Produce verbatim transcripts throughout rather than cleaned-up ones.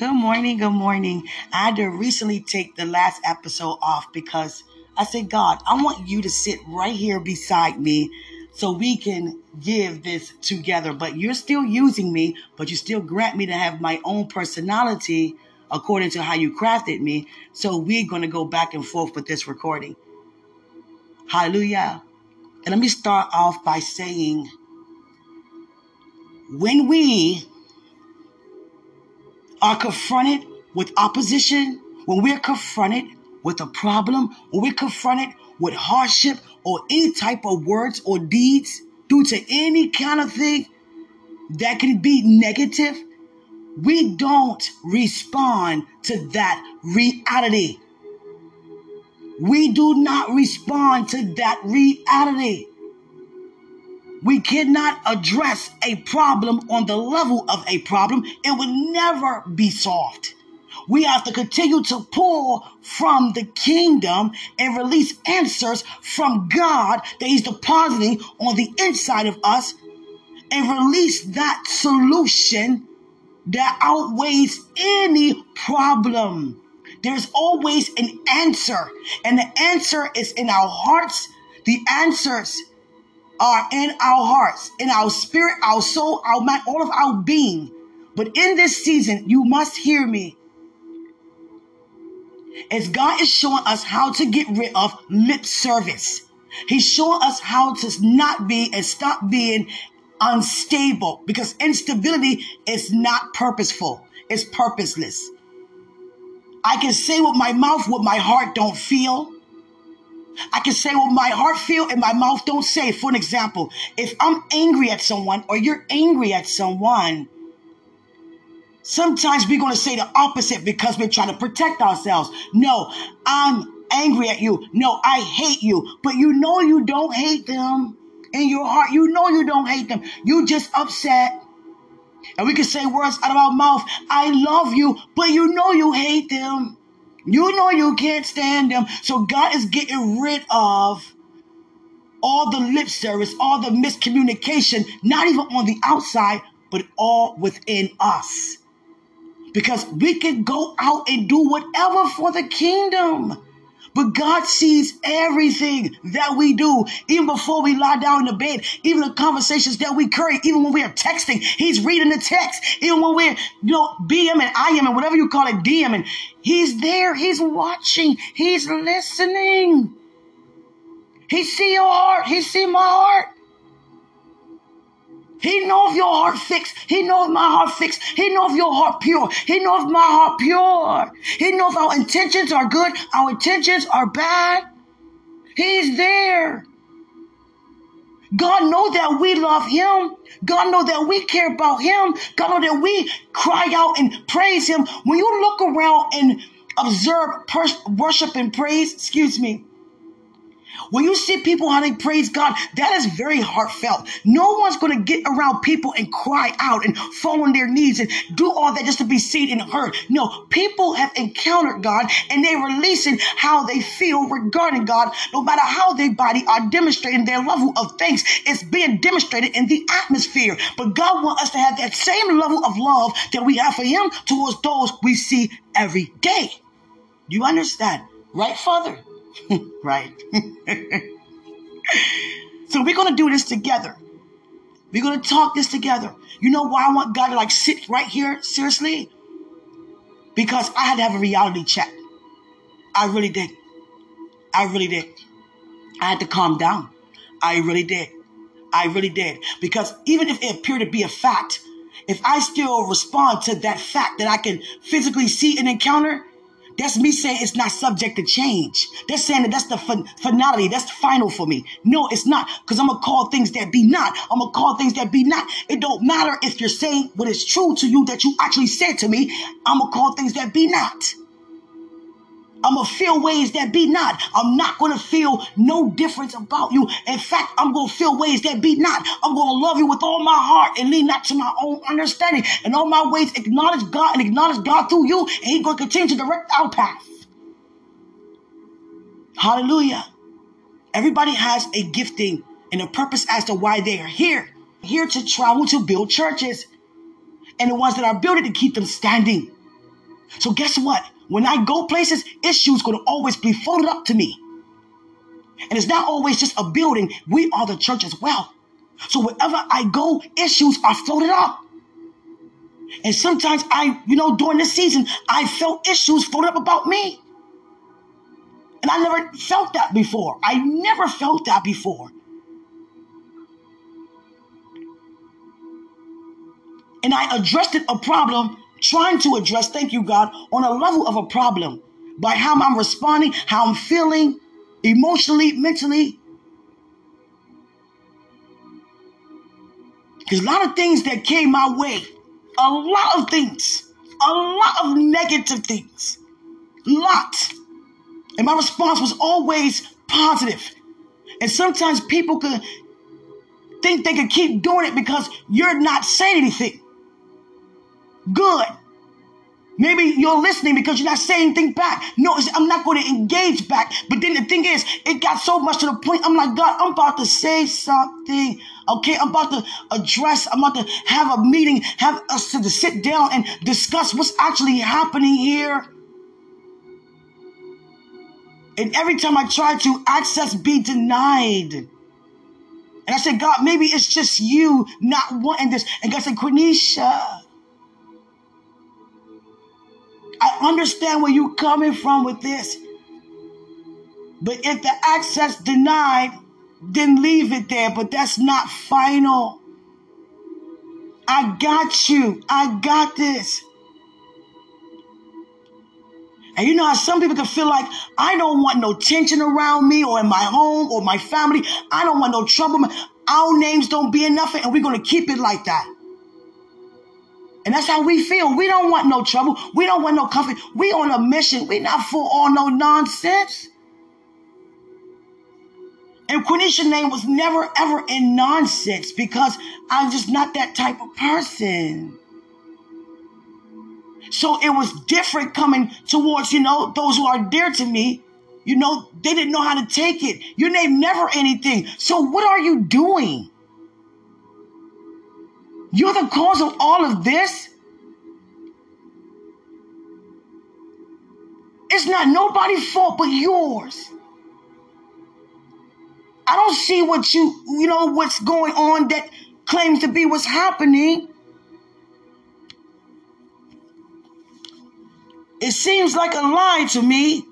Good morning. Good morning. I had to recently take the last episode off because I said, God, I want you to sit right here beside me so we can give this together. But you're still using me, but you still grant me to have my own personality according to how you crafted me. So we're going to go back and forth with this recording. Hallelujah. And let me start off by saying, when we are confronted with opposition, when we're confronted with a problem, when we're confronted with hardship or any type of words or deeds due to any kind of thing that can be negative, we don't respond to that reality. We do not respond to that reality. We cannot address a problem on the level of a problem. It will never be solved. We have to continue to pull from the kingdom and release answers from God that He's depositing on the inside of us and release that solution that outweighs any problem. There's always an answer, and the answer is in our hearts. The answers are in our hearts, in our spirit, our soul, our mind, all of our being. But in this season, you must hear me. As God is showing us how to get rid of lip service, He's showing us how to not be and stop being unstable, because instability is not purposeful. It's purposeless. I can say with my mouth what my heart don't feel. I can say what my heart feel and my mouth don't say. For an example, if I'm angry at someone or you're angry at someone, sometimes we're going to say the opposite because we're trying to protect ourselves. No, I'm angry at you. No, I hate you. But you know you don't hate them in your heart. You know you don't hate them. You just upset. And we can say words out of our mouth. I love you, but you know you hate them. You know you can't stand them. So God is getting rid of all the lip service, all the miscommunication, not even on the outside, but all within us. Because we can go out and do whatever for the kingdom. But God sees everything that we do, even before we lie down in the bed, even the conversations that we carry, even when we are texting, He's reading the text, even when we're, you know, B M and I M and whatever you call it, D M, and He's there, He's watching, He's listening. He see your heart, He see my heart. He know if your heart fixed. He know if my heart fixed. He know if your heart pure. He know if my heart pure. He know if our intentions are good, our intentions are bad. He's there. God know that we love Him. God know that we care about Him. God know that we cry out and praise Him. When you look around and observe pers- worship and praise, excuse me, when you see people how they praise God, that is very heartfelt. No one's going to get around people and cry out and fall on their knees and do all that just to be seen and heard. No, people have encountered God and they're releasing how they feel regarding God. No matter how their body are demonstrating their level of thanks, it's being demonstrated in the atmosphere. But God wants us to have that same level of love that we have for Him towards those we see every day. You understand? Right, Father? Right. So we're going to do this together. We're going to talk this together. You know why I want God to like sit right here? Seriously? Because I had to have a reality check. I really did. I really did. I had to calm down. I really did. I really did. Because even if it appeared to be a fact, if I still respond to that fact that I can physically see and encounter, that's me saying it's not subject to change. That's saying that that's the fin- finality. That's the final for me. No, it's not. Because I'm going to call things that be not. I'm going to call things that be not. It don't matter if you're saying what is true to you that you actually said to me. I'm going to call things that be not. I'm going to feel ways that be not. I'm not going to feel no difference about you. In fact, I'm going to feel ways that be not. I'm going to love you with all my heart and lean not to my own understanding. And all my ways acknowledge God and acknowledge God through you. And He's going to continue to direct our path. Hallelujah. Everybody has a gifting and a purpose as to why they are here. Here to travel to build churches. And the ones that are building to keep them standing. So guess what? When I go places, issues going to always be folded up to me. And it's not always just a building. We are the church as well. So wherever I go, issues are floated up. And sometimes I, you know, during this season, I felt issues floated up about me. And I never felt that before. I never felt that before. And I addressed it a problem, trying to address, thank you, God, on a level of a problem by how I'm responding, how I'm feeling emotionally, mentally. Because a lot of things that came my way, a lot of things, a lot of negative things, a lot. And my response was always positive. And sometimes people could think they could keep doing it because you're not saying anything good. Maybe you're listening because you're not saying anything back. No, I'm not going to engage back. But then the thing is, it got so much to the point, I'm like, God, I'm about to say something. Okay, I'm about to address, I'm about to have a meeting, have us to sit down and discuss what's actually happening here. And every time I try to, access be denied. And I said, God, maybe it's just you not wanting this. And God said, Quenisha, I understand where you're coming from with this. But if the access denied, then leave it there. But that's not final. I got you. I got this. And you know how some people can feel like, I don't want no tension around me or in my home or my family. I don't want no trouble. Our names don't be enough, and we're going to keep it like that. And that's how we feel. We don't want no trouble. We don't want no conflict. We on a mission. We not for all no nonsense. And Quenisha's name was never, ever in nonsense because I'm just not that type of person. So it was different coming towards, you know, those who are dear to me. You know, they didn't know how to take it. Your name never anything. So what are you doing? You're the cause of all of this. It's not nobody's fault but yours. I don't see what you, you know, what's going on that claims to be what's happening. It seems like a lie to me.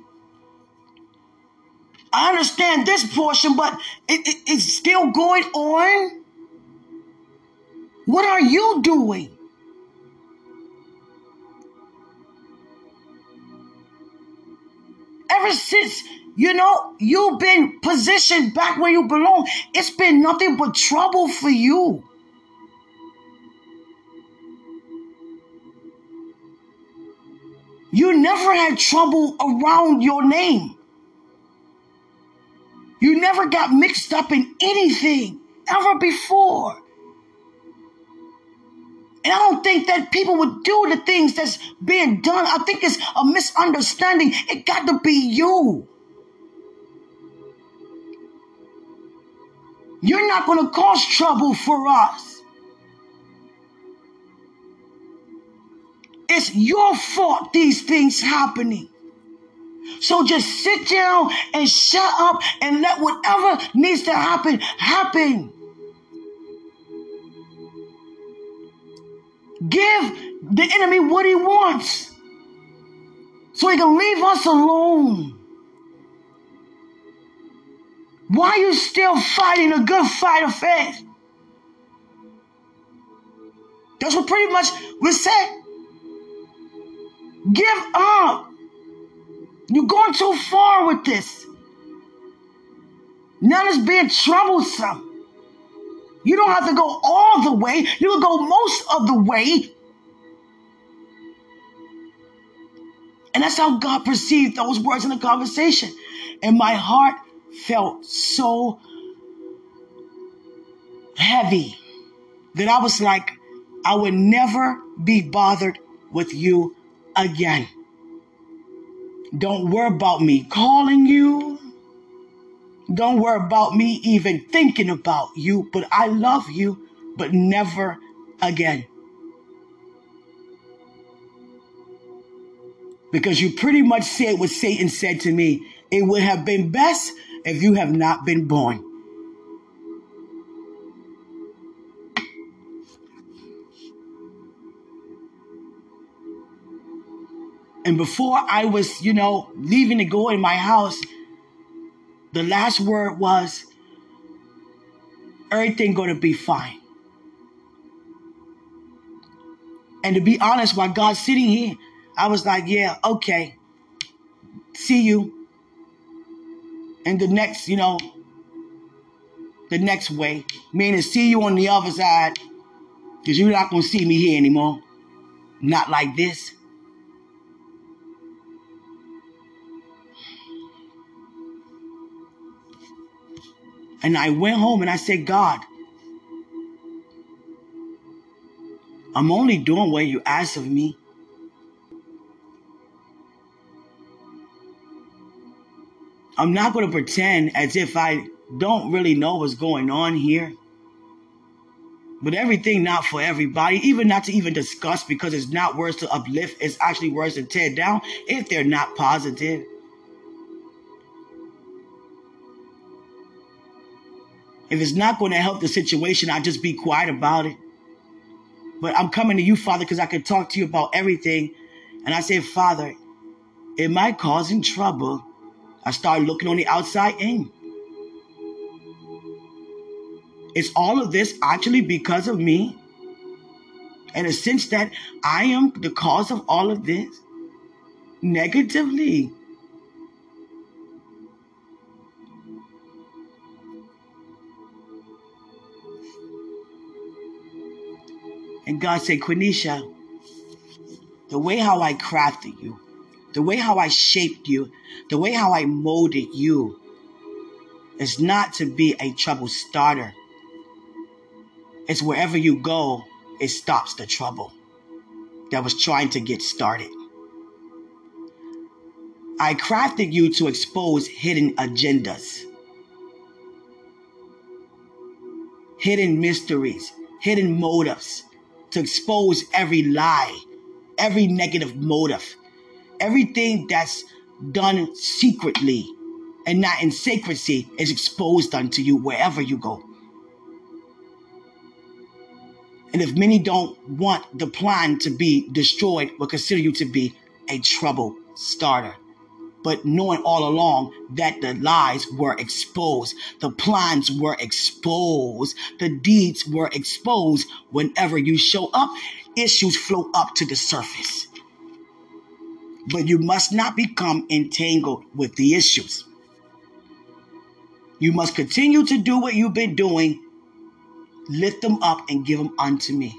I understand this portion, but it, it, it's still going on. What are you doing? Ever since, you know, you've been positioned back where you belong, it's been nothing but trouble for you. You never had trouble around your name. You never got mixed up in anything ever before. And I don't think that people would do the things that's being done. I think it's a misunderstanding. It got to be you. You're not going to cause trouble for us. It's your fault these things happening. So just sit down and shut up and let whatever needs to happen, happen. Give the enemy what he wants so he can leave us alone. Why are you still fighting a good fight of faith? That's what pretty much was said. Give up. You're going too far with this. Now it's being troublesome. You don't have to go all the way. You can go most of the way. And that's how God perceived those words in the conversation. And my heart felt so heavy that I was like, I would never be bothered with you again. Don't worry about me calling you. Don't worry about me even thinking about you, but I love you, but never again. because you pretty much said what Satan said to me. It would have been best if you have not been born. And before I was, you know, leaving to go in my house, the last word was, everything going to be fine. And to be honest, while God's sitting here, I was like, yeah, okay, see you. And the next, you know, the next way, meaning see you on the other side, because you're not going to see me here anymore. Not like this. And I went home and I said, God, I'm only doing what you asked of me. I'm not going to pretend as if I don't really know what's going on here. But everything not for everybody, even not to even discuss, because it's not words to uplift. It's actually words to tear down if they're not positive. If it's not going to help the situation, I'll just be quiet about it. But I'm coming to you, Father, because I can talk to you about everything. And I say, Father, am I causing trouble? I start looking on the outside in. Is all of this actually because of me? In a sense that I am the cause of all of this? Negatively. And God said, Quenisha, the way how I crafted you, the way how I shaped you, the way how I molded you is not to be a trouble starter. It's wherever you go, it stops the trouble that was trying to get started. I crafted you to expose hidden agendas, hidden mysteries, hidden motives, to expose every lie, every negative motive, everything that's done secretly and not in secrecy is exposed unto you wherever you go. And if many don't want the plan to be destroyed, will consider you to be a trouble starter. But knowing all along that the lies were exposed, the plans were exposed, the deeds were exposed. Whenever you show up, issues float up to the surface. But you must not become entangled with the issues. You must continue to do what you've been doing. Lift them up and give them unto me.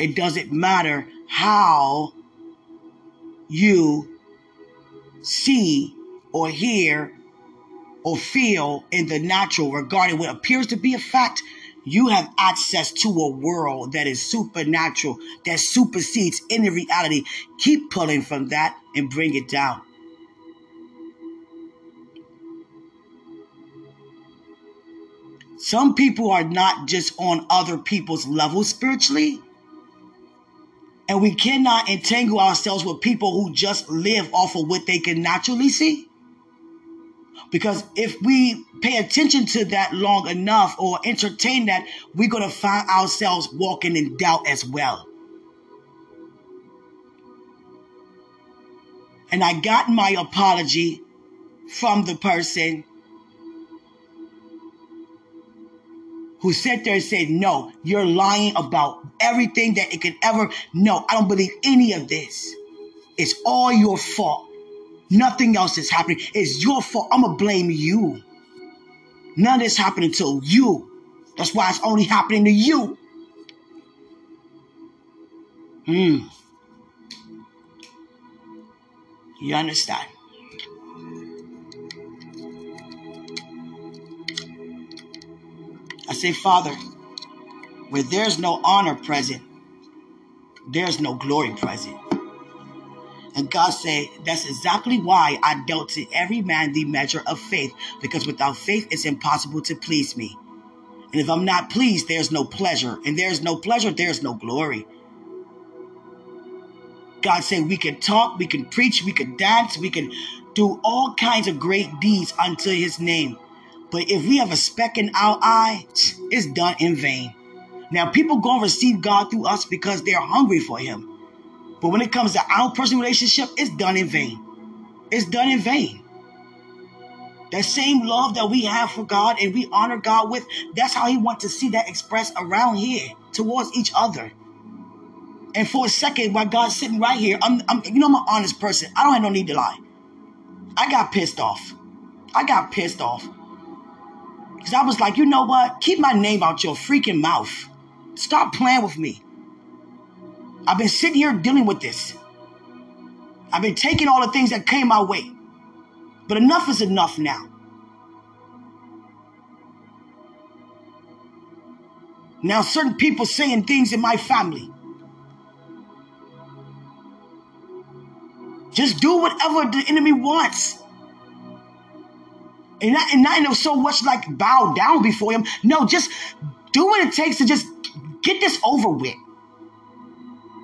It doesn't matter how you see or hear or feel in the natural regarding what appears to be a fact. You have access to a world that is supernatural, that supersedes any reality. Keep pulling from that and bring it down. Some people are not just on other people's level spiritually. And we cannot entangle ourselves with people who just live off of what they can naturally see. Because if we pay attention to that long enough or entertain that, we're going to find ourselves walking in doubt as well. And I got my apology from the person who sat there and said, no, you're lying about everything that it could ever. No, I don't believe any of this. It's all your fault. Nothing else is happening. It's your fault. I'm going to blame you. None of this happening to you. That's why it's only happening to you. Hmm. You understand? I say, Father, where there's no honor present, there's no glory present. And God said, that's exactly why I dealt to every man the measure of faith, because without faith, it's impossible to please me. And if I'm not pleased, there's no pleasure. And there's no pleasure, there's no glory. God said we can talk, we can preach, we can dance, we can do all kinds of great deeds unto his name. But if we have a speck in our eye, it's done in vain. Now, people going to receive God through us because they're hungry for him. But when it comes to our personal relationship, it's done in vain. It's done in vain. That same love that we have for God and we honor God with, that's how he wants to see that expressed around here towards each other. And for a second, while God's sitting right here, I'm, I'm, you know, I'm an honest person. I don't have no need to lie. I got pissed off. I got pissed off. Because I was like, you know what? Keep my name out your freaking mouth. Stop playing with me. I've been sitting here dealing with this. I've been taking all the things that came my way. But enough is enough now. Now, certain people saying things in my family. Just do whatever the enemy wants. And not, and not in so much like bow down before him. No, just do what it takes to just get this over with.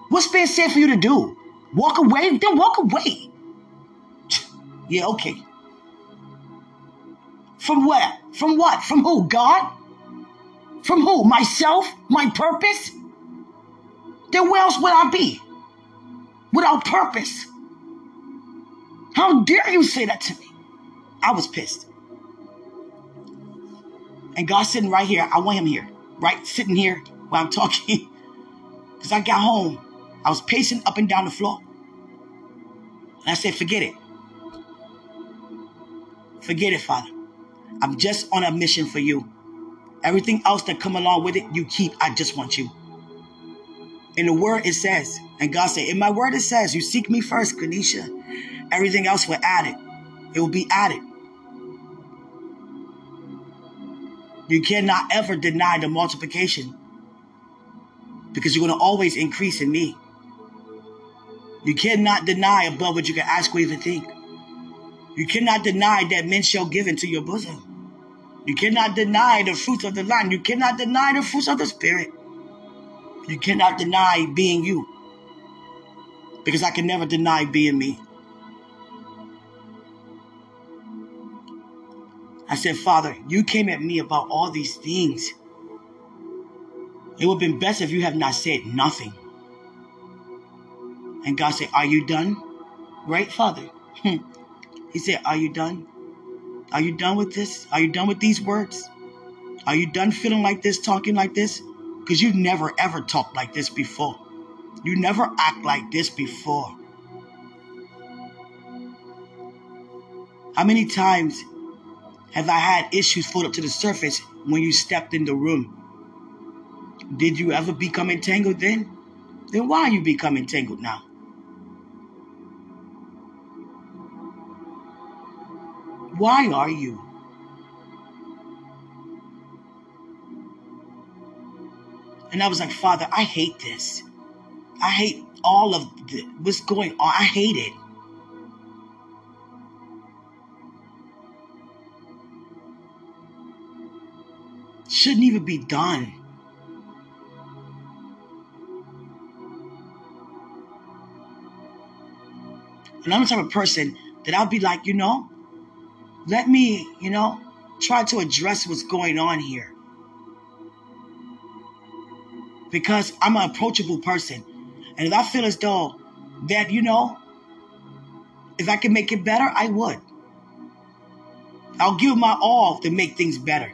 What's being said for you to do? Walk away? Then walk away. Yeah, okay. From where? From what? From who? God? From who? Myself? My purpose? Then where else would I be? Without purpose. How dare you say that to me? I was pissed. And God's sitting right here. I want him here. Right? Sitting here while I'm talking. Because I got home. I was pacing up and down the floor. And I said, forget it. Forget it, Father. I'm just on a mission for you. Everything else that come along with it, you keep. I just want you. In the word it says, and God said, in my word it says, you seek me first, Kanisha. Everything else will add it. It will be added. You cannot ever deny the multiplication. Because you're going to always increase in me. You cannot deny above what you can ask or even think. You cannot deny that men shall give into your bosom. You cannot deny the fruits of the land. You cannot deny the fruits of the spirit. You cannot deny being you. Because I can never deny being me. I said, Father, you came at me about all these things. It would have been best if you have not said nothing. And God said, are you done? Right, Father? He said, are you done? Are you done with this? Are you done with these words? Are you done feeling like this, talking like this? Because you've never, ever talked like this before. You never act like this before. How many times have I had issues float up to the surface when you stepped in the room? Did you ever become entangled then? Then why you become entangled now? Why are you? And I was like, Father, I hate this. I hate all of the, what's going on. I hate it. Shouldn't even be done. And I'm the type of person that I'll be like, you know, let me, you know, try to address what's going on here. Because I'm an approachable person. And if I feel as though that, you know, if I can make it better, I would. I'll give my all to make things better.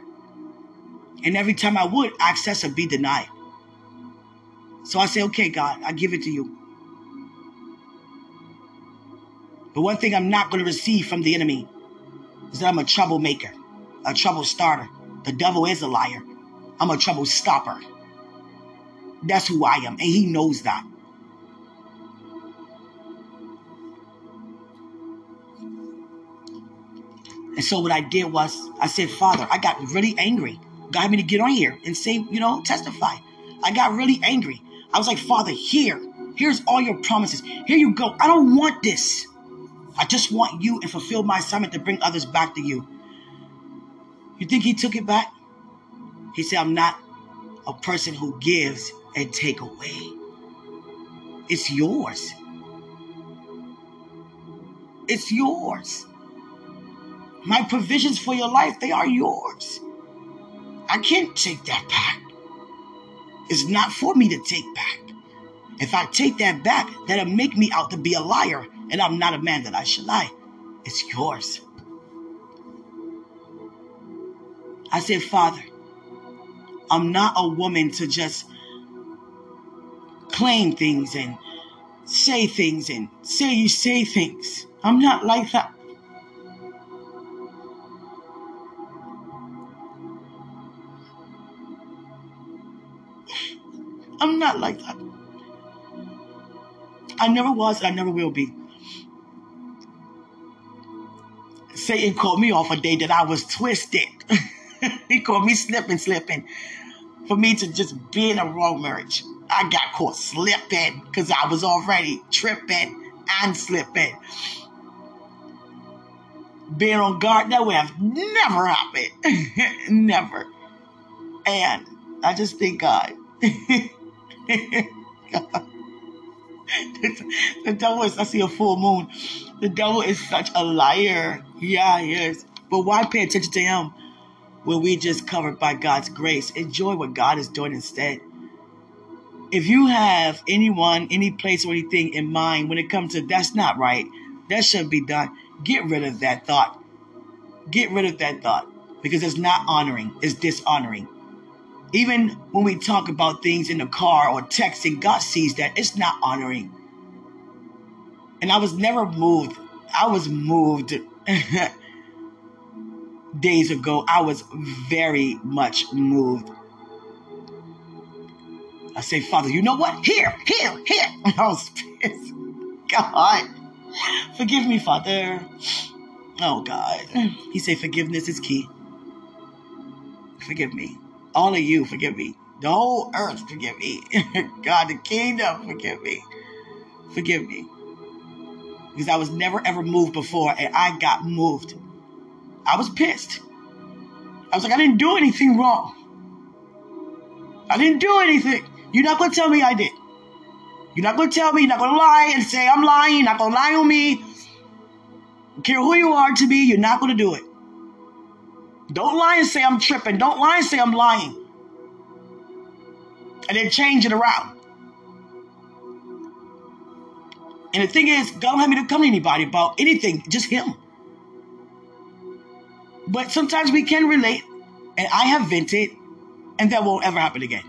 And every time I would, access would be denied. So I say, okay, God, I give it to you. But one thing I'm not going to receive from the enemy is that I'm a troublemaker, a trouble starter. The devil is a liar. I'm a trouble stopper. That's who I am, and he knows that. And so what I did was, I said, Father, I got really angry. God had me to get on here and say, you know, testify. I got really angry. I was like, Father, here, here's all your promises. Here you go. I don't want this. I just want you and fulfill my assignment to bring others back to you. You think he took it back? He said, I'm not a person who gives and take away. It's yours. It's yours. My provisions for your life, they are yours. I can't take that back. It's not for me to take back. If I take that back, that'll make me out to be a liar, and I'm not a man that I should lie. It's yours. I said, Father, I'm not a woman to just claim things and say things and say you say things. I'm not like that. I'm not like that. I never was and I never will be. Satan called me off a day that I was twisted. He called me slipping, slipping. For me to just be in a wrong marriage. I got caught slipping because I was already tripping and slipping. Being on guard, that would have never happened. Never. And I just thank God. God. The devil is, I see a full moon. The devil is such a liar. Yeah, he is. But why pay attention to him when we just covered by God's grace? Enjoy what God is doing instead. If you have anyone, any place or anything in mind when it comes to that's not right, that shouldn't be done, get rid of that thought. Get rid of that thought because it's not honoring. It's dishonoring. Even when we talk about things in the car or texting, God sees that it's not honoring. And I was never moved. I was moved days ago. I was very much moved. I say, Father, you know what? Here, here, here. And I was pissed. God, forgive me, Father. Oh, God. He said, forgiveness is key. Forgive me. All of you, forgive me. The whole earth, forgive me. God, the kingdom, forgive me. Forgive me. Because I was never, ever moved before, and I got moved. I was pissed. I was like, I didn't do anything wrong. I didn't do anything. You're not going to tell me I did. You're not going to tell me. You're not going to lie and say, I'm lying. You're not going to lie on me. I don't care who you are to me. You're not going to do it. Don't lie and say I'm tripping. Don't lie and say I'm lying. And then change it around. And the thing is, God don't have me to come to anybody about anything, just him. But sometimes we can relate, and I have vented, and that won't ever happen again.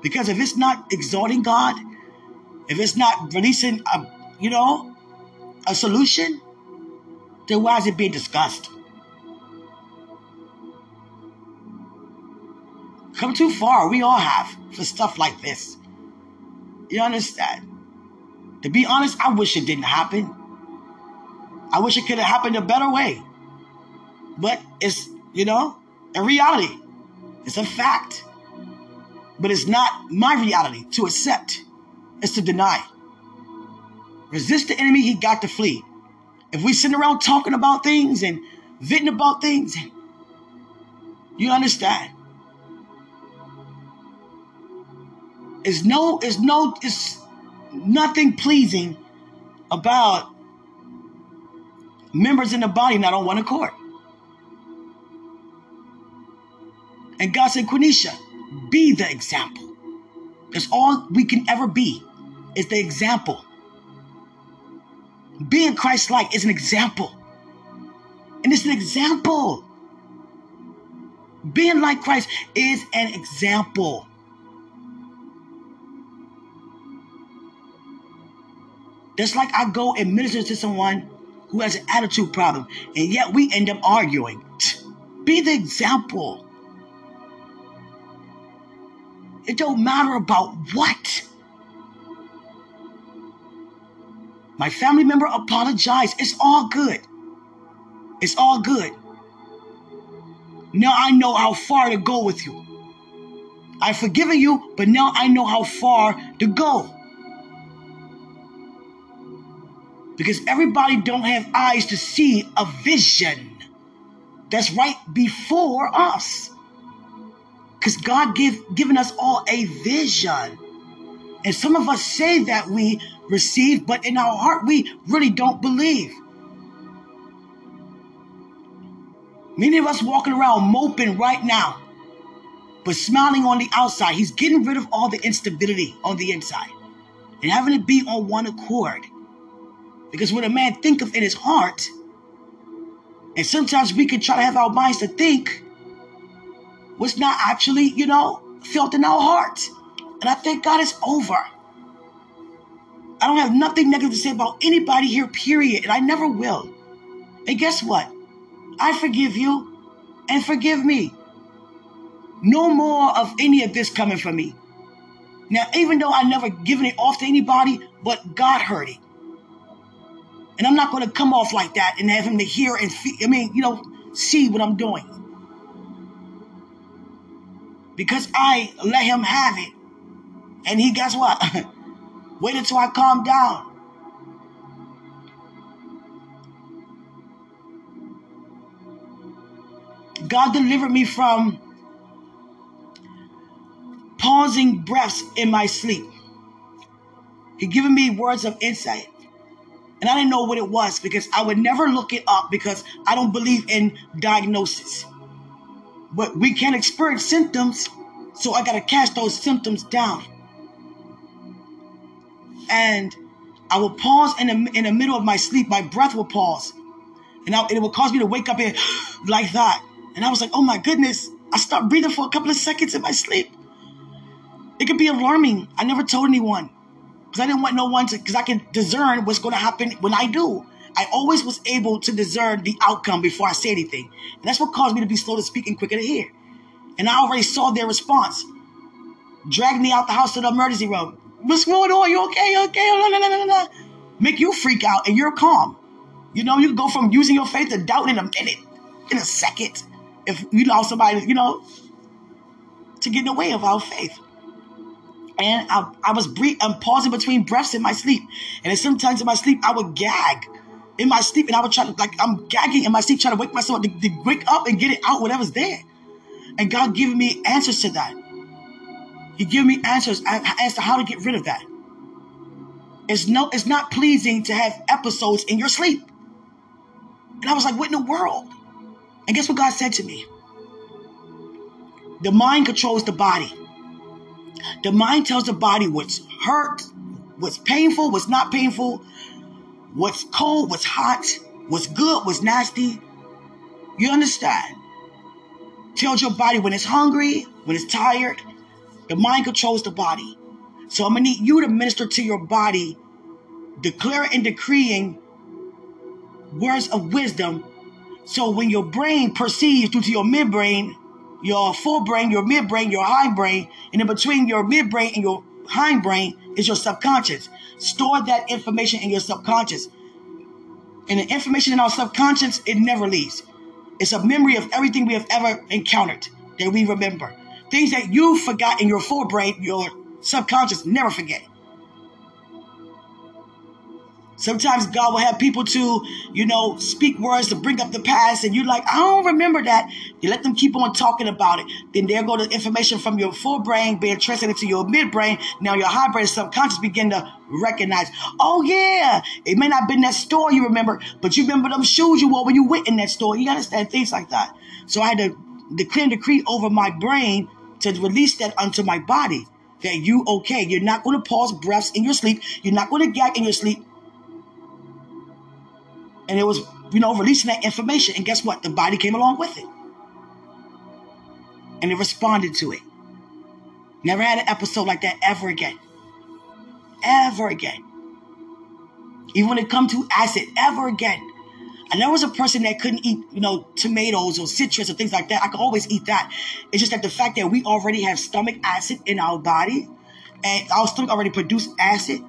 Because if it's not exhorting God, if it's not releasing a, you know, a solution, then why is it being discussed? Come too far. We all have for stuff like this. You understand? To be honest, I wish it didn't happen. I wish it could have happened a better way. But it's, you know, a reality. It's a fact. But it's not my reality to accept. It's to deny. Resist the enemy, he got to flee. If we sit around talking about things and venting about things, you understand? It's no, it's no, it's nothing pleasing about members in the body not on one accord. And God said, Quenisha, be the example. That's all we can ever be, is the example. Being Christ-like is an example. And it's an example. Being like Christ is an example. That's like I go and minister to someone who has an attitude problem, and yet we end up arguing. Be the example. It don't matter about what. My family member apologized. It's all good. It's all good. Now I know how far to go with you. I've forgiven you, but now I know how far to go. Because everybody don't have eyes to see a vision that's right before us. Because God give given us all a vision. And some of us say that we receive, but in our heart, we really don't believe. Many of us walking around moping right now, but smiling on the outside. He's getting rid of all the instability on the inside and having it be on one accord. Because what a man thinketh in his heart, and sometimes we can try to have our minds to think what's not actually, you know, felt in our hearts. And I thank God it's over. I don't have nothing negative to say about anybody here, period. And I never will. And guess what? I forgive you and forgive me. No more of any of this coming from me. Now, even though I never given it off to anybody, but God heard it. And I'm not going to come off like that and have him to hear and feel, I mean, you know, see what I'm doing. Because I let him have it. And he, guess what? Wait until I calm down. God delivered me from pausing breaths in my sleep. He given me words of insight. And I didn't know what it was because I would never look it up because I don't believe in diagnosis. But we can experience symptoms, so I got to catch those symptoms down. And I will pause in the, in the middle of my sleep. My breath will pause. And, I, and it will cause me to wake up and like that. And I was like, oh my goodness. I stopped breathing for a couple of seconds in my sleep. It could be alarming. I never told anyone. Because I didn't want no one to, because I can discern what's going to happen when I do. I always was able to discern the outcome before I say anything. And that's what caused me to be slow to speak and quicker to hear. And I already saw their response. Dragged me out the house to the emergency room. What's going on? You okay? You okay? La, la, la, la, la. Make you freak out and you're calm. You know, you can go from using your faith to doubt in a minute, in a second, if you allow somebody, you know, to get in the way of our faith. And I, I was bre- I'm pausing between breaths in my sleep. And sometimes in my sleep, I would gag in my sleep. And I would try to, like, I'm gagging in my sleep, trying to wake myself up, to, to wake up and get it out, whatever's there. And God gave me answers to that. He gave me answers as to how to get rid of that. It's, no, it's not pleasing to have episodes in your sleep. And I was like, what in the world? And guess what God said to me? The mind controls the body. The mind tells the body what's hurt, what's painful, what's not painful, what's cold, what's hot, what's good, what's nasty. You understand? Tells your body when it's hungry, when it's tired. The mind controls the body. So I'm going to need you to minister to your body, declaring and decreeing words of wisdom. So when your brain perceives due to your midbrain, your forebrain, your midbrain, your hindbrain, and in between your midbrain and your hindbrain is your subconscious. Store that information in your subconscious. And the information in our subconscious, it never leaves. It's a memory of everything we have ever encountered that we remember. Things that you forgot in your forebrain, your subconscious, never forget. Sometimes God will have people to, you know, speak words to bring up the past. And you're like, I don't remember that. You let them keep on talking about it. Then there go the information from your forebrain being translated to your midbrain. Now your high brain subconscious begin to recognize. Oh, yeah. It may not have been that store you remember, but you remember them shoes you wore when you went in that store. You understand things like that. So I had to declare and decree over my brain to release that unto my body. That you okay. You're not going to pause breaths in your sleep. You're not going to gag in your sleep. And it was, you know, releasing that information. And guess what? The body came along with it. And it responded to it. Never had an episode like that ever again. Ever again. Even when it come to acid, ever again. I never was a person that couldn't eat, you know, tomatoes or citrus or things like that. I could always eat that. It's just that the fact that we already have stomach acid in our body. And our stomach already produced acid.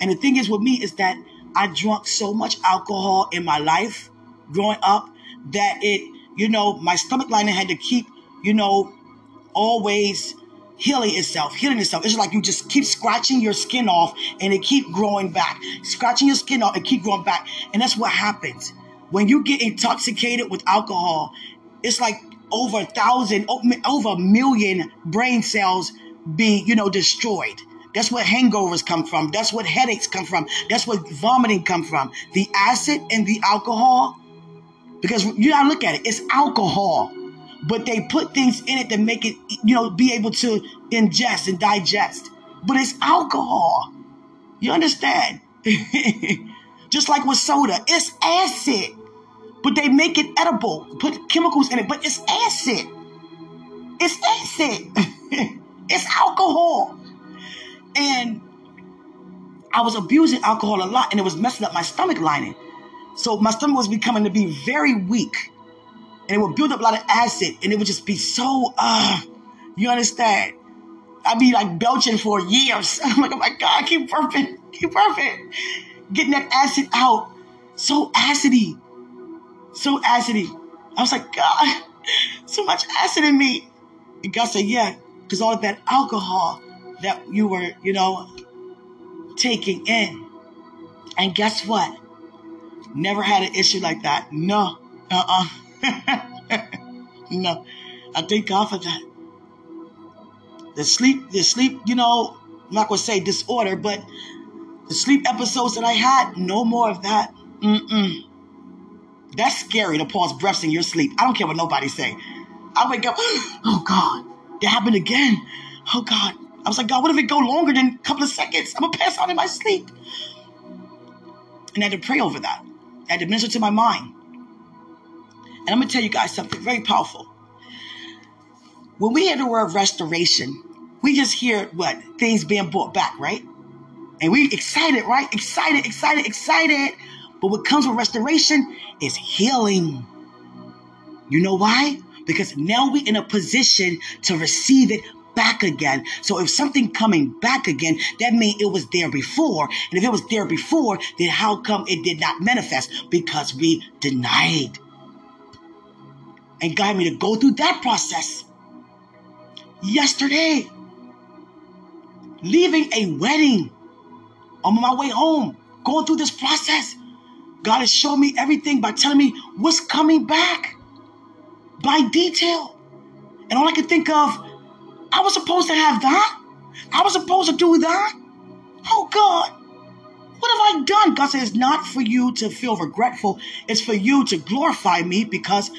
And the thing is with me is that I drunk so much alcohol in my life growing up that it, you know, my stomach lining had to keep, you know, always healing itself, healing itself. It's just like you just keep scratching your skin off and it keep growing back, scratching your skin off and keep growing back. And that's what happens when you get intoxicated with alcohol. It's like over a thousand, over a million brain cells being, you know, destroyed. That's where hangovers come from. That's what headaches come from. That's what vomiting come from. The acid and the alcohol, because you gotta look at it, it's alcohol, but they put things in it to make it, you know, be able to ingest and digest. But it's alcohol. You understand? Just like with soda, it's acid, but they make it edible, put chemicals in it, but it's acid. It's acid. It's alcohol. And I was abusing alcohol a lot, and it was messing up my stomach lining. So my stomach was becoming to be very weak, and it would build up a lot of acid, and it would just be so, uh, you understand? I'd be like belching for years. I'm like, oh my God, keep burping, keep burping. Getting that acid out. So acidy. So acidy. I was like, God, so much acid in me. And God said, yeah, because all of that alcohol that you were, you know, taking in. And guess what? Never had an issue like that. No. Uh-uh. No. I thank God for that. The sleep, the sleep, you know, I'm not going to say disorder, but the sleep episodes that I had, no more of that. Mm-mm. That's scary to pause breaths in your sleep. I don't care what nobody say. I wake up, oh God, it happened again. Oh God. I was like, God, what if it go longer than a couple of seconds? I'm going to pass out in my sleep. And I had to pray over that. I had to minister to my mind. And I'm going to tell you guys something very powerful. When we hear the word restoration, we just hear, what, things being brought back, right? And we excited, right? Excited, excited, excited. But what comes with restoration is healing. You know why? Because now we're in a position to receive it back again. So if something coming back again, that means it was there before. And if it was there before, then how come it did not manifest? Because we denied. And God made me to go through that process. Yesterday, leaving a wedding, on my way home, going through this process, God has shown me everything by telling me what's coming back by detail. And all I could think of, I was supposed to have that. I was supposed to do that. Oh God, what have I done? God said, it's not for you to feel regretful. It's for you to glorify me, because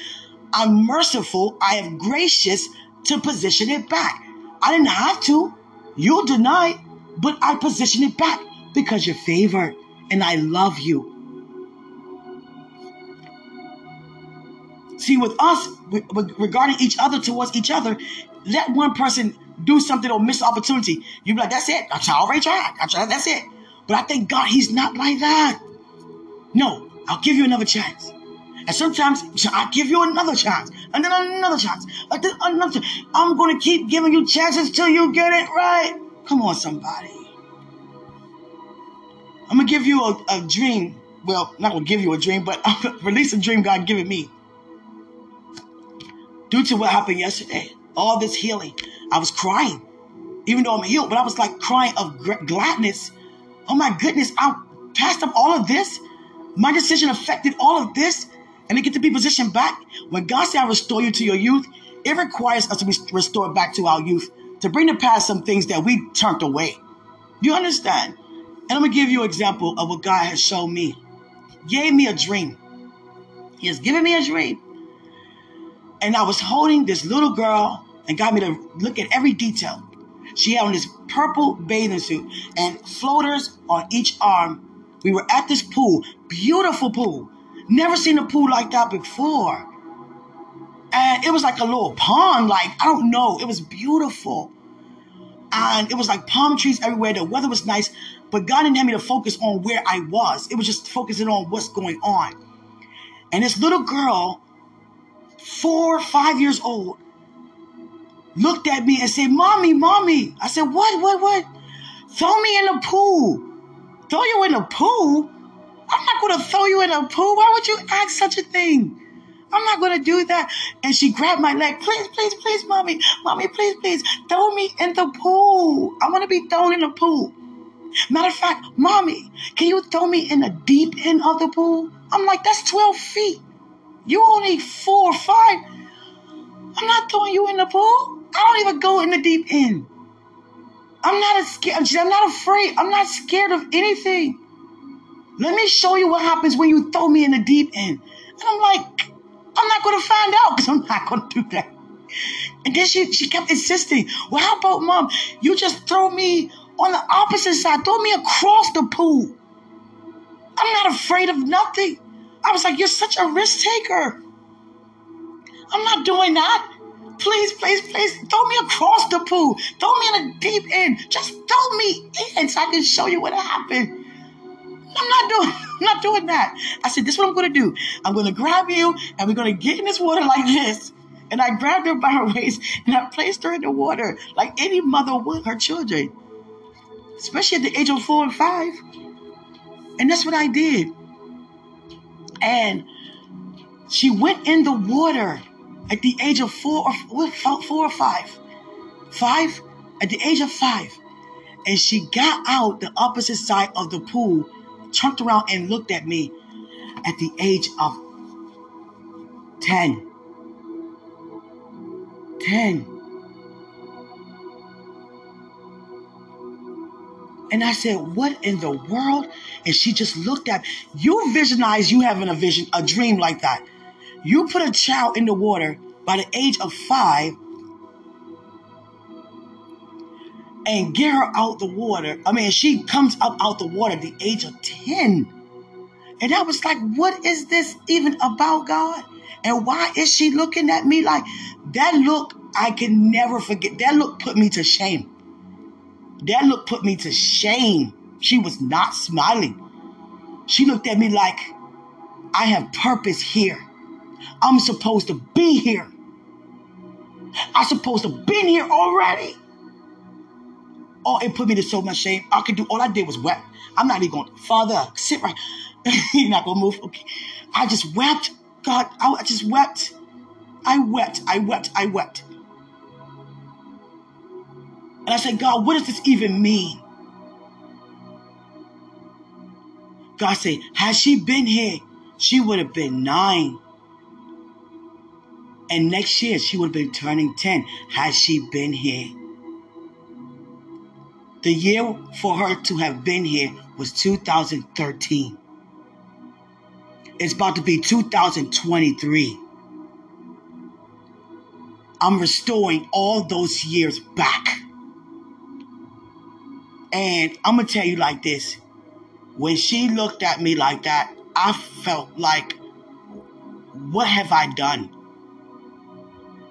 I'm merciful. I am gracious to position it back. I didn't have to. You denied, but I positioned it back because you're favored and I love you. See, with us, regarding each other towards each other, let one person do something or miss opportunity. You be like, that's it. I already tried. I tried. That's it. But I thank God he's not like that. No, I'll give you another chance. And sometimes I'll give you another chance. And then another chance. And then another chance. I'm going to keep giving you chances till you get it right. Come on, somebody. I'm going to give you a, a dream. Well, not going to give you a dream, but I'm going to release a dream God given me. Due to what happened yesterday, all this healing, I was crying, even though I'm healed, but I was like crying of gladness. Oh my goodness, I passed up all of this. My decision affected all of this, and they get to be positioned back. When God said, I restore you to your youth, it requires us to be restored back to our youth, to bring to pass some things that we turned away. You understand? And I'm going to give you an example of what God has shown me. He gave me a dream. He has given me a dream. And I was holding this little girl, and got me to look at every detail. She had on this purple bathing suit and floaters on each arm. We were at this pool, beautiful pool. Never seen a pool like that before. And it was like a little pond, like, I don't know. It was beautiful. And it was like palm trees everywhere. The weather was nice, but God didn't have me to focus on where I was. It was just focusing on what's going on. And this little girl, four, five years old, looked at me and said, Mommy, Mommy. I said, what, what, what? Throw me in the pool. Throw you in the pool? I'm not going to throw you in the pool. Why would you ask such a thing? I'm not going to do that. And she grabbed my leg. Please, please, please, Mommy. Mommy, please, please. Throw me in the pool. I want to be thrown in the pool. Matter of fact, Mommy, can you throw me in the deep end of the pool? I'm like, that's twelve feet. You only four or five. I'm not throwing you in the pool. I don't even go in the deep end. I'm not scared. I'm not afraid. I'm not scared of anything. Let me show you what happens when you throw me in the deep end. And I'm like, I'm not going to find out because I'm not going to do that. And then she, she kept insisting. Well, how about, Mom, you just throw me on the opposite side. Throw me across the pool. I'm not afraid of nothing. I was like, you're such a risk taker. I'm not doing that. Please, please, please, throw me across the pool. Throw me in a deep end. Just throw me in so I can show you what happened. I'm not doing I'm not doing that. I said, this is what I'm going to do. I'm going to grab you, and we're going to get in this water like this. And I grabbed her by her waist, and I placed her in the water like any mother would her children, especially at the age of four and five. And that's what I did. And she went in the water at the age of four or four or five. Five, at the age of five. And she got out the opposite side of the pool, turned around and looked at me at the age of ten. ten. And I said, what in the world? And she just looked at me. You visualize you having a vision, a dream like that. You put a child in the water by the age of five and get her out the water. I mean, she comes up out the water at the age of ten. And I was like, what is this even about, God? And why is she looking at me like that? Look, I can never forget. That look put me to shame. That look put me to shame. She was not smiling. She looked at me like, I have purpose here. I'm supposed to be here. I'm supposed to be here already. Oh, it put me to so much shame. I could do, all I did was wept. I'm not even going, Father, sit right. You're not going to move. Okay. I just wept. God, I just wept. I wept. I wept. I wept. And I said, God, what does this even mean? God said, had she been here, she would have been nine. And next year, she would have been turning ten had she been here. The year for her to have been here was two thousand thirteen. It's about to be two thousand twenty-three. I'm restoring all those years back. And I'm going to tell you like this. When she looked at me like that, I felt like, what have I done?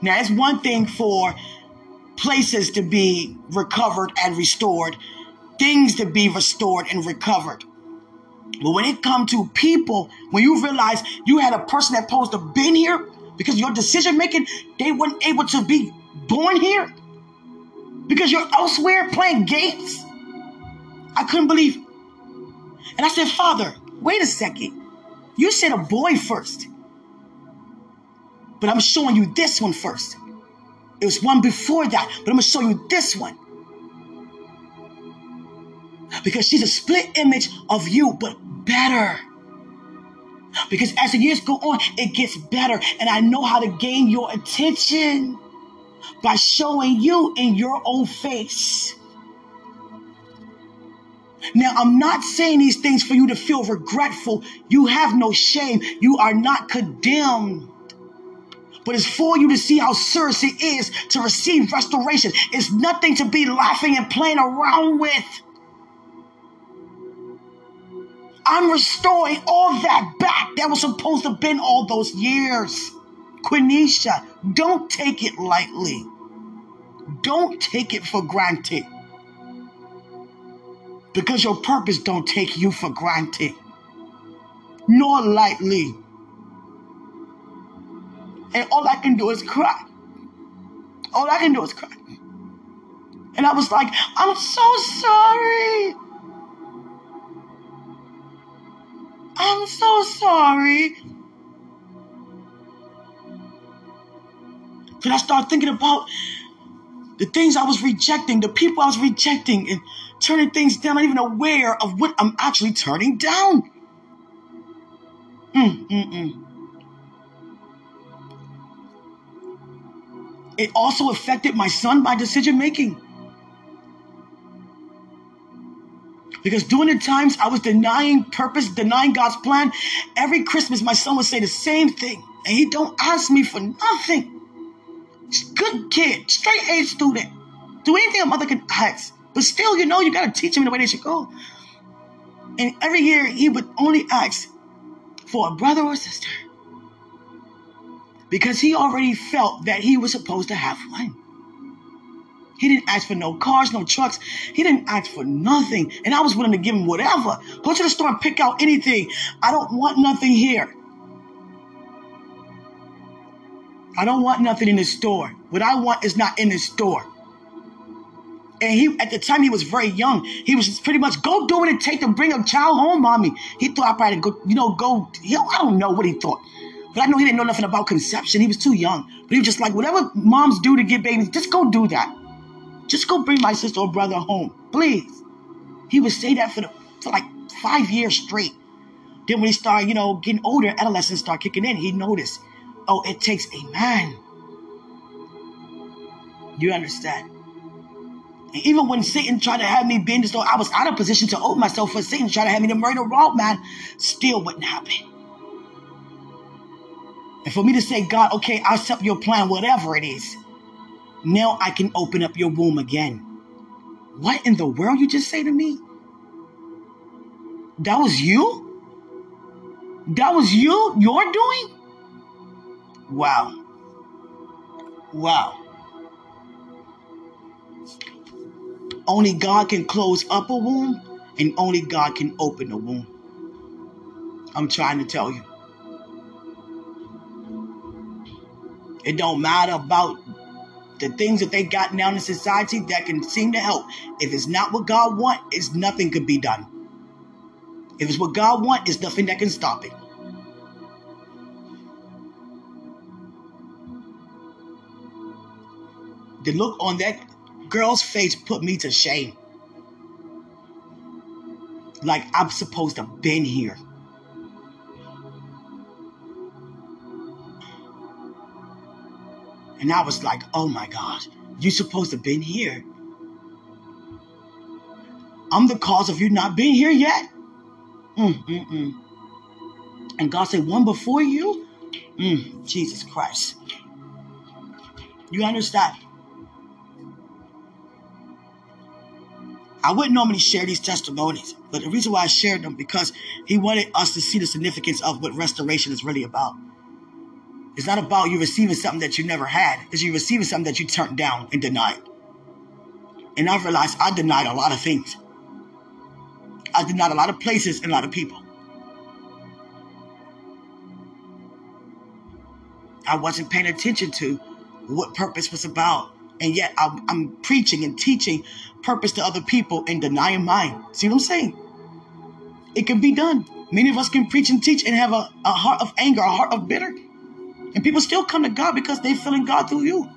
Now, it's one thing for places to be recovered and restored, things to be restored and recovered. But when it comes to people, when you realize you had a person that supposed to have been here because your decision making, they weren't able to be born here because you're elsewhere playing games. I couldn't believe it. And I said, Father, wait a second. You said a boy first. But I'm showing you this one first. It was one before that, but I'm going to show you this one. Because she's a split image of you, but better. Because as the years go on, it gets better. And I know how to gain your attention by showing you in your own face. Now, I'm not saying these things for you to feel regretful. You have no shame. You are not condemned. But it's for you to see how serious it is to receive restoration. It's nothing to be laughing and playing around with. I'm restoring all that back that was supposed to have been all those years. Quenisha, don't take it lightly. Don't take it for granted. Because your purpose don't take you for granted. Nor lightly. And all I can do is cry. All I can do is cry. And I was like, I'm so sorry. I'm so sorry. Because I started thinking about the things I was rejecting, the people I was rejecting, and turning things down. I'm not even aware of what I'm actually turning down. Mm, mm, mm. It also affected my son by decision making. Because during the times I was denying purpose, denying God's plan, every Christmas my son would say the same thing. And he don't ask me for nothing. Good kid, straight A student. Do anything a mother could ask. But still, you know, you got to teach him the way they should go. And every year he would only ask for a brother or a sister. Because he already felt that he was supposed to have one. He didn't ask for no cars, no trucks. He didn't ask for nothing. And I was willing to give him whatever. Go to the store and pick out anything. I don't want nothing here. I don't want nothing in the store. What I want is not in the store. And he, at the time, he was very young. He was pretty much, go do what it takes to bring a child home, mommy. He thought I probably go, you know, go, you know, I don't know what he thought. But I know he didn't know nothing about conception. He was too young. But he was just like, whatever moms do to get babies, just go do that. Just go bring my sister or brother home, please. He would say that for, the, for like five years straight. Then when he started, you know, getting older, adolescence started kicking in, he noticed, oh, it takes a man. You understand? And even when Satan tried to have me be in the store, I was out of position to open myself for Satan trying to have me to murder a raw man, still wouldn't happen. And for me to say, God, okay, I'll accept your plan, whatever it is. Now I can open up your womb again. What in the world you just say to me? That was you? That was you? You're doing? Wow. Wow. Only God can close up a womb, and only God can open a womb. I'm trying to tell you. It don't matter about the things that they got now in society that can seem to help. If it's not what God wants, it's nothing could be done. If it's what God wants, it's nothing that can stop it. The look on that girl's face put me to shame. Like I'm supposed to have been here. And I was like, oh my God, you supposed to have been here. I'm the cause of you not being here yet. Mm, mm, mm. And God said, one before you? Mm, Jesus Christ. You understand? I wouldn't normally share these testimonies, but the reason why I shared them because he wanted us to see the significance of what restoration is really about. It's not about you receiving something that you never had. It's you receiving something that you turned down and denied. And I realized I denied a lot of things. I denied a lot of places and a lot of people. I wasn't paying attention to what purpose was about. And yet I'm, I'm preaching and teaching purpose to other people and denying mine. See what I'm saying? It can be done. Many of us can preach and teach and have a, a heart of anger, a heart of bitter. And people still come to God because they're feeling God through you.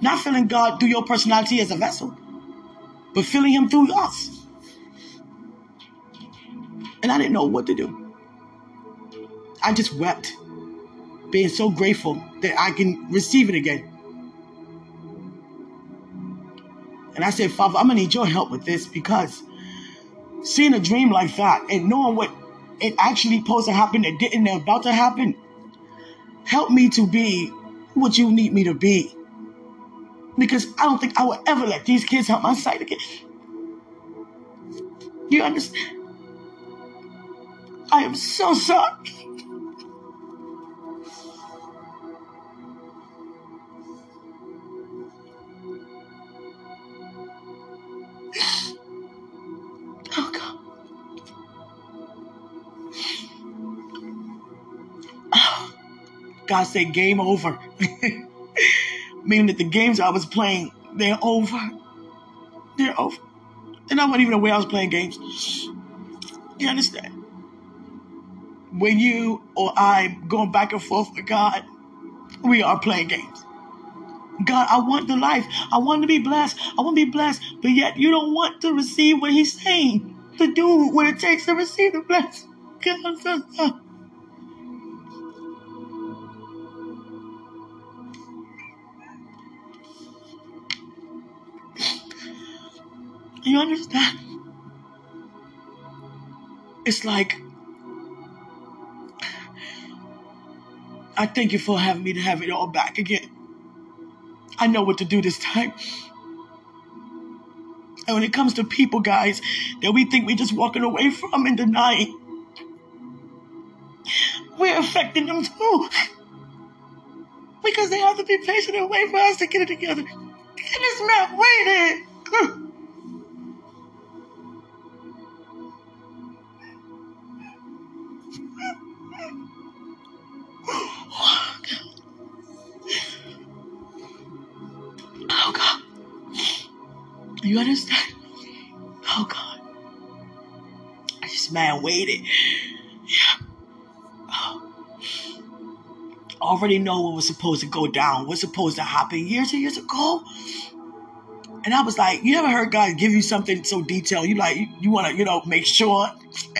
Not feeling God through your personality as a vessel, but feeling him through us. And I didn't know what to do. I just wept, being so grateful that I can receive it again. And I said, Father, I'm going to need your help with this because seeing a dream like that and knowing what it actually supposed to happen that didn't and about to happen, help me to be what you need me to be. Because I don't think I will ever let these kids out my sight again. You understand? I am so sorry. Oh, God. God said, game over. Meaning that the games I was playing, they're over. They're over. And I wasn't even aware I was playing games. You understand? When you or I going back and forth with God, we are playing games. God, I want the life. I want to be blessed. I want to be blessed. But yet you don't want to receive what he's saying, to do what it takes to receive the blessing. God, you understand? It's like, I thank you for having me to have it all back again. I know what to do this time. And when it comes to people, guys, that we think we're just walking away from and denying, we're affecting them too. Because they have to be patient and wait for us to get it together. And it's not waiting. Oh, God. Oh, God. You understand? Oh, God. This man waited. Yeah. Already know what was supposed to go down, what's supposed to happen years and years ago. And I was like, you ever heard God give you something so detailed? You like, you, you want to, you know, make sure.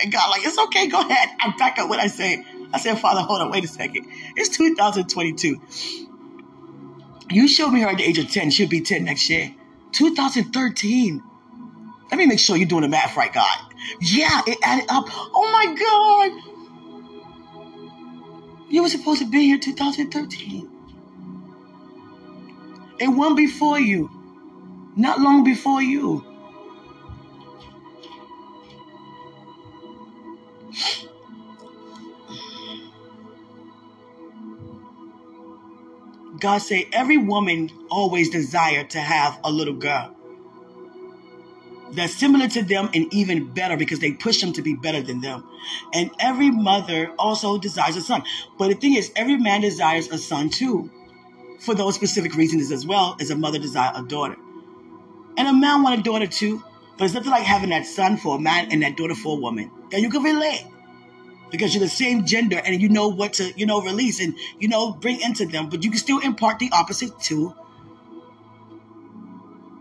And God like, it's okay, go ahead. I back up what I say. I said, Father, hold on, wait a second. It's two thousand twenty-two. You showed me her at the age of ten. She'll be ten next year. two thousand thirteen. Let me make sure you're doing the math right, God. Yeah, it added up. Oh, my God. You were supposed to be here two thousand thirteen. And one before you. Not long before you. God said every woman always desired to have a little girl that's similar to them and even better, because they push them to be better than them. And every mother also desires a son. But the thing is, every man desires a son too, for those specific reasons, as well as a mother desires a daughter. And a man wants a daughter too, but it's nothing like having that son for a man and that daughter for a woman. Now you can relate, because you're the same gender and you know what to, you know, release and, you know, bring into them, but you can still impart the opposite too.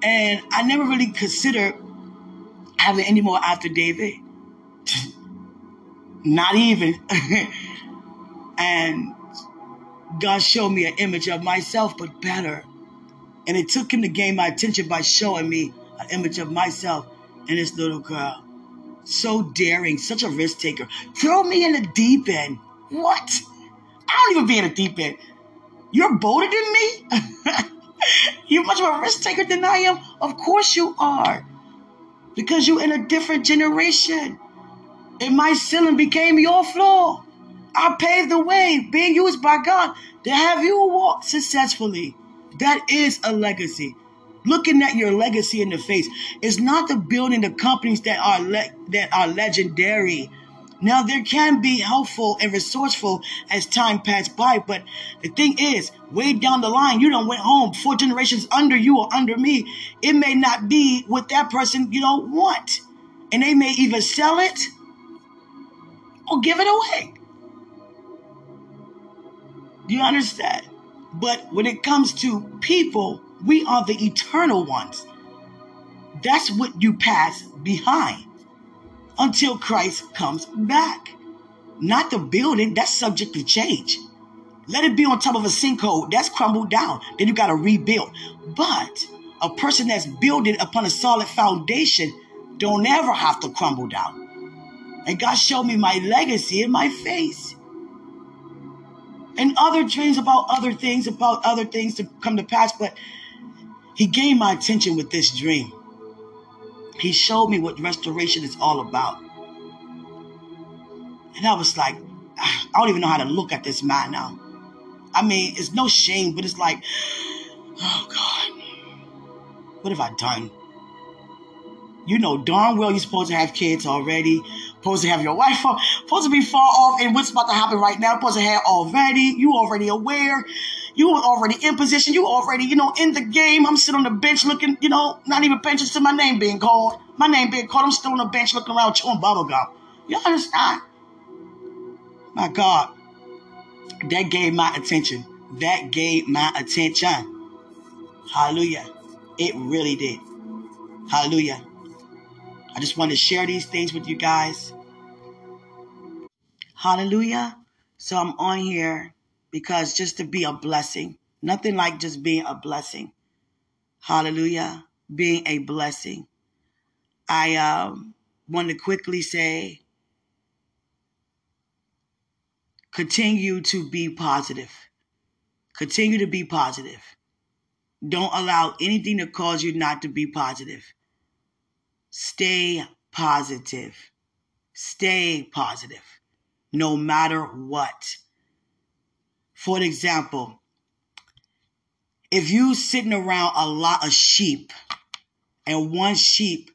And I never really considered having any more after David. Not even. And God showed me an image of myself, but better. And it took him to gain my attention by showing me an image of myself and this little girl. So daring, such a risk taker. Throw me in the deep end. What? I don't even be in the deep end. You're bolder than me? You're much of a risk taker than I am? Of course you are. Because you're in a different generation. And my ceiling became your floor. I paved the way, being used by God to have you walk successfully. That is a legacy. Looking at your legacy in the face. It's not the building the companies that are le- that are legendary. Now, they can be helpful and resourceful as time passed by, but the thing is, way down the line, you done went home four generations under you or under me. It may not be what that person, you don't want. And they may either sell it or give it away. Do you understand? But when it comes to people, we are the eternal ones. That's what you pass behind. Until Christ comes back. Not the building. That's subject to change. Let it be on top of a sinkhole. That's crumbled down. Then you got to rebuild. But a person that's building upon a solid foundation don't ever have to crumble down. And God showed me my legacy in my face. And other dreams about other things, about other things to come to pass. But he gained my attention with this dream. He showed me what restoration is all about. And I was like, I don't even know how to look at this man now. I mean, it's no shame, but it's like, oh, God, what have I done? You know darn well you're supposed to have kids already. Supposed to have your wife. Supposed to be far off and what's about to happen right now. Supposed to have already. You already aware. You were already in position. You already, you know, in the game. I'm sitting on the bench looking, you know, not even paying attention to my name being called. My name being called. I'm still on the bench looking around chewing bubble gum. You understand? My God. That gave my attention. That gave my attention. Hallelujah. It really did. Hallelujah. I just wanted to share these things with you guys. Hallelujah. So I'm on here because just to be a blessing. Nothing like just being a blessing. Hallelujah. Being a blessing. I um, want to quickly say Continue to be positive. Continue to be positive. Don't allow anything to cause you not to be positive. Stay positive. Stay positive, no matter what. For an example, if you sitting around a lot of sheep and one sheep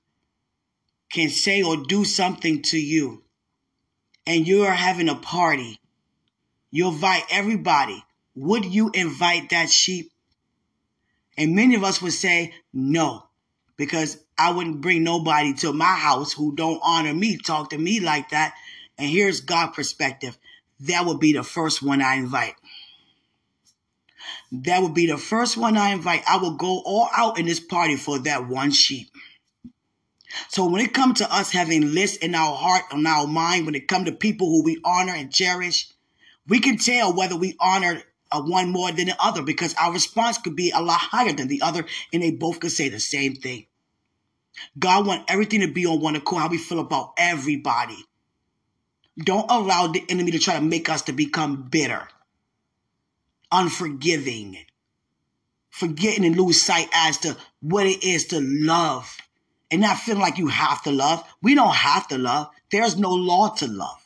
can say or do something to you and you're having a party, you invite everybody, would you invite that sheep? And many of us would say no, because I wouldn't bring nobody to my house who don't honor me, talk to me like that. And here's God's perspective. That would be the first one I invite. That would be the first one I invite. I will go all out in this party for that one sheep. So when it comes to us having lists in our heart, on our mind, when it comes to people who we honor and cherish, we can tell whether we honor one more than the other, because our response could be a lot higher than the other, and they both could say the same thing. God wants everything to be on one accord, how we feel about everybody. Don't allow the enemy to try to make us to become bitter, unforgiving, forgetting and lose sight as to what it is to love and not feeling like you have to love. We don't have to love. There's no law to love.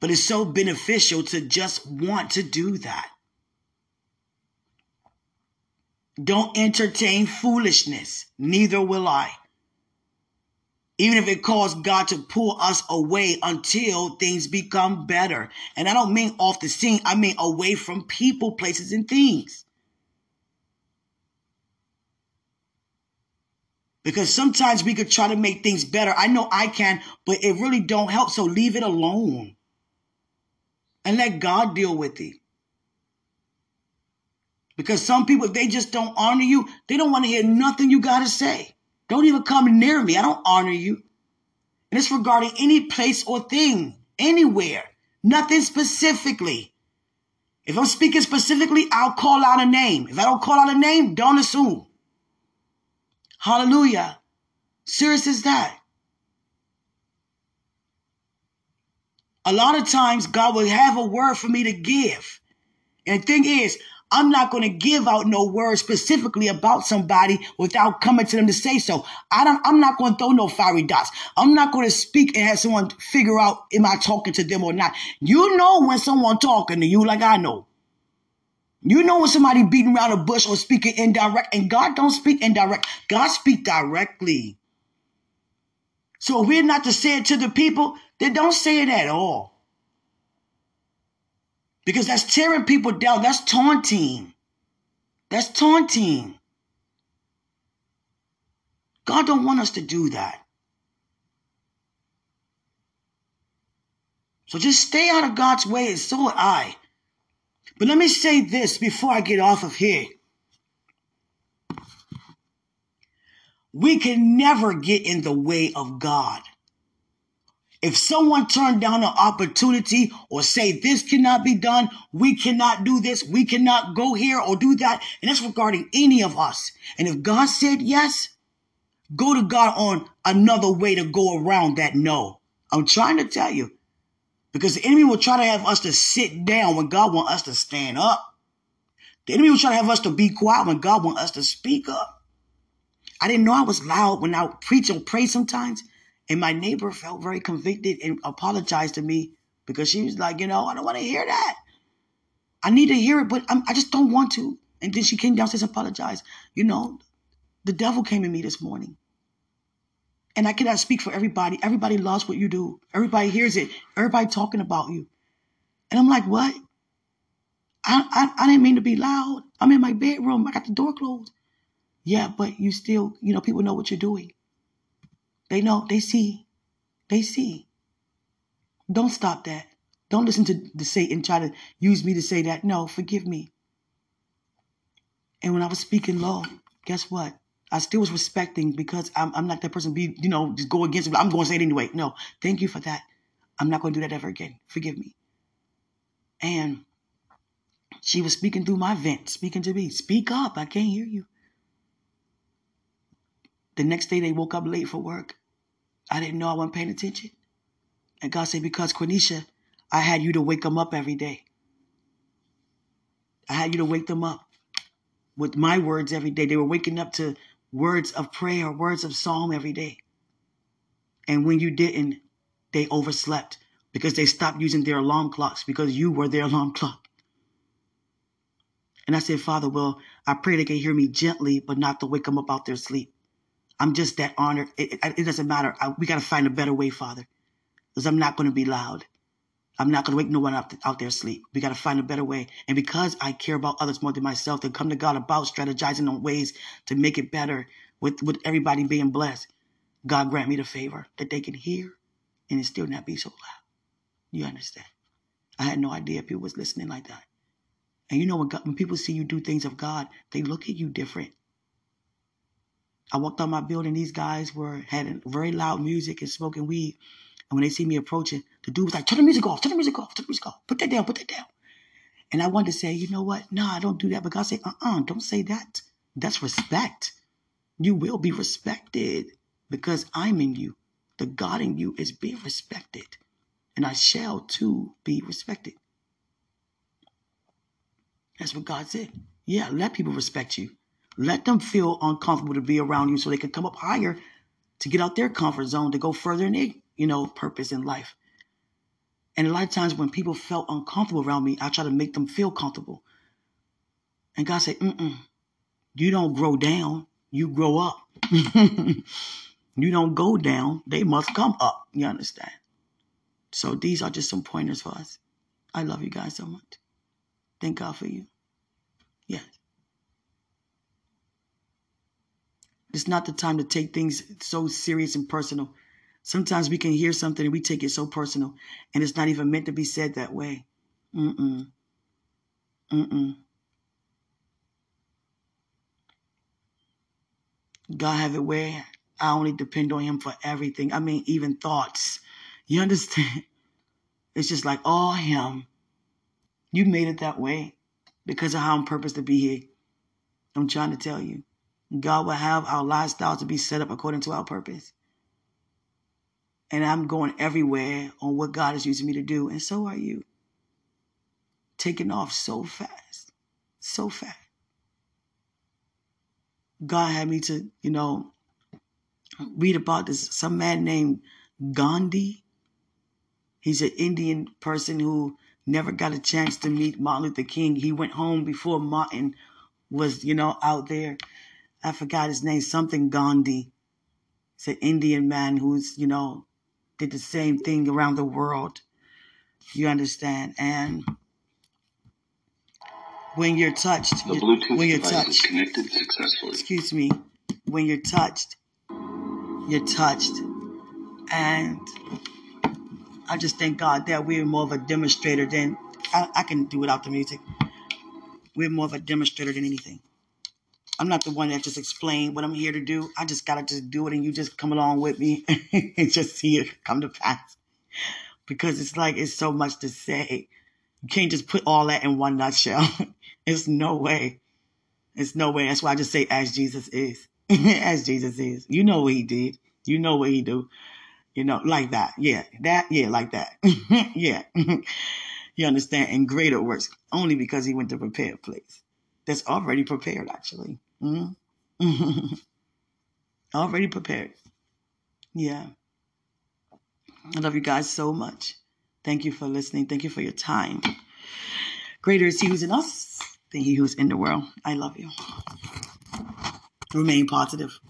But it's so beneficial to just want to do that. Don't entertain foolishness, neither will I. Even if it caused God to pull us away until things become better. And I don't mean off the scene. I mean away from people, places, and things. Because sometimes we could try to make things better. I know I can, but it really don't help. So leave it alone. And let God deal with it. Because some people, if they just don't honor you, they don't want to hear nothing you got to say. Don't even come near me. I don't honor you. And it's regarding any place or thing, anywhere, nothing specifically. If I'm speaking specifically, I'll call out a name. If I don't call out a name, don't assume. Hallelujah. Serious as that. A lot of times God will have a word for me to give. And the thing is, I'm not going to give out no words specifically about somebody without coming to them to say so. I don't, I'm not going to throw no fiery dots. I'm not going to speak and have someone figure out, am I talking to them or not? You know when someone talking to you like I know. You know when somebody beating around a bush or speaking indirect. And God don't speak indirect. God speak directly. So if we're not to say it to the people, then don't say it at all. Because that's tearing people down. That's taunting. That's taunting. God don't want us to do that. So just stay out of God's way, and so would I. But let me say this before I get off of here. We can never get in the way of God. If someone turned down an opportunity or say this cannot be done, we cannot do this, we cannot go here or do that, and that's regarding any of us. And if God said yes, go to God on another way to go around that no. I'm trying to tell you, because the enemy will try to have us to sit down when God wants us to stand up. The enemy will try to have us to be quiet when God wants us to speak up. I didn't know I was loud when I preach or pray sometimes. And my neighbor felt very convicted and apologized to me because she was like, you know, I don't want to hear that. I need to hear it, but I'm, I just don't want to. And then she came downstairs and apologized. You know, the devil came in me this morning. And I cannot speak for everybody. Everybody loves what you do. Everybody hears it. Everybody talking about you. And I'm like, what? I, I, I didn't mean to be loud. I'm in my bedroom. I got the door closed. Yeah, but you still, you know, people know what you're doing. They know, they see, they see. Don't stop that. Don't listen to, to Satan try to use me to say that. No, forgive me. And when I was speaking low, guess what? I still was respecting because I'm, I'm not that person be, you know, just go against it. I'm going to say it anyway. No, thank you for that. I'm not going to do that ever again. Forgive me. And she was speaking through my vent, speaking to me. Speak up. I can't hear you. The next day they woke up late for work. I didn't know I wasn't paying attention. And God said, because Quenisha, I had you to wake them up every day. I had you to wake them up with my words every day. They were waking up to words of prayer, words of psalm every day. And when you didn't, they overslept because they stopped using their alarm clocks because you were their alarm clock. And I said, Father, well, I pray they can hear me gently, but not to wake them up out their sleep. I'm just that honored. It, it, it doesn't matter. I, we got to find a better way, Father, because I'm not going to be loud. I'm not going to wake no one up out, out there asleep. We got to find a better way. And because I care about others more than myself, to come to God about strategizing on ways to make it better with, with everybody being blessed. God grant me the favor that they can hear and it still not be so loud. You understand? I had no idea people was listening like that. And you know, when, God, when people see you do things of God, they look at you different. I walked out my building. These guys were had very loud music and smoking weed. And when they see me approaching, the dude was like, turn the music off, turn the music off, turn the music off. Put that down, put that down. And I wanted to say, you know what? No, I don't do that. But God said, uh-uh, don't say that. That's respect. You will be respected because I'm in you. The God in you is being respected. And I shall too be respected. That's what God said. Yeah, let people respect you. Let them feel uncomfortable to be around you so they can come up higher to get out their comfort zone, to go further in their, you know, purpose in life. And a lot of times when people felt uncomfortable around me, I try to make them feel comfortable. And God said, mm-mm, you don't grow down, you grow up. You don't go down, they must come up. You understand? So these are just some pointers for us. I love you guys so much. Thank God for you. Yes. It's not the time to take things so serious and personal. Sometimes we can hear something and we take it so personal and it's not even meant to be said that way. Mm-mm. Mm-mm. God have it where I only depend on him for everything. I mean, even thoughts. You understand? It's just like, oh, him. You made it that way because of how I'm purposed to be here. I'm trying to tell you. God will have our lifestyle to be set up according to our purpose. And I'm going everywhere on what God is using me to do. And so are you. Taking off so fast. So fast. God had me to, you know, read about this. Some man named Gandhi. He's an Indian person who never got a chance to meet Martin Luther King. He went home before Martin was, you know, out there. I forgot his name, something Gandhi. It's an Indian man who's, you know, did the same thing around the world. You understand? And when you're touched, the Bluetooth when you're device touched, is connected successfully. Excuse me. When you're touched, you're touched. And I just thank God that we're more of a demonstrator than I, I can do without the music. We're more of a demonstrator than anything. I'm not the one that just explained what I'm here to do. I just got to just do it and you just come along with me and just see it come to pass. Because it's like, it's so much to say. You can't just put all that in one nutshell. It's no way. It's no way. That's why I just say, as Jesus is. As Jesus is. You know what he did. You know what he do. You know, like that. Yeah, that. Yeah, like that. Yeah. You understand? And greater works only because he went to prepare a place. That's already prepared, actually. Mm-hmm. Already prepared. Yeah. I love you guys so much. Thank you for listening. Thank you for your time. Greater is he who's in us than he who's in the world. I love you. Remain positive.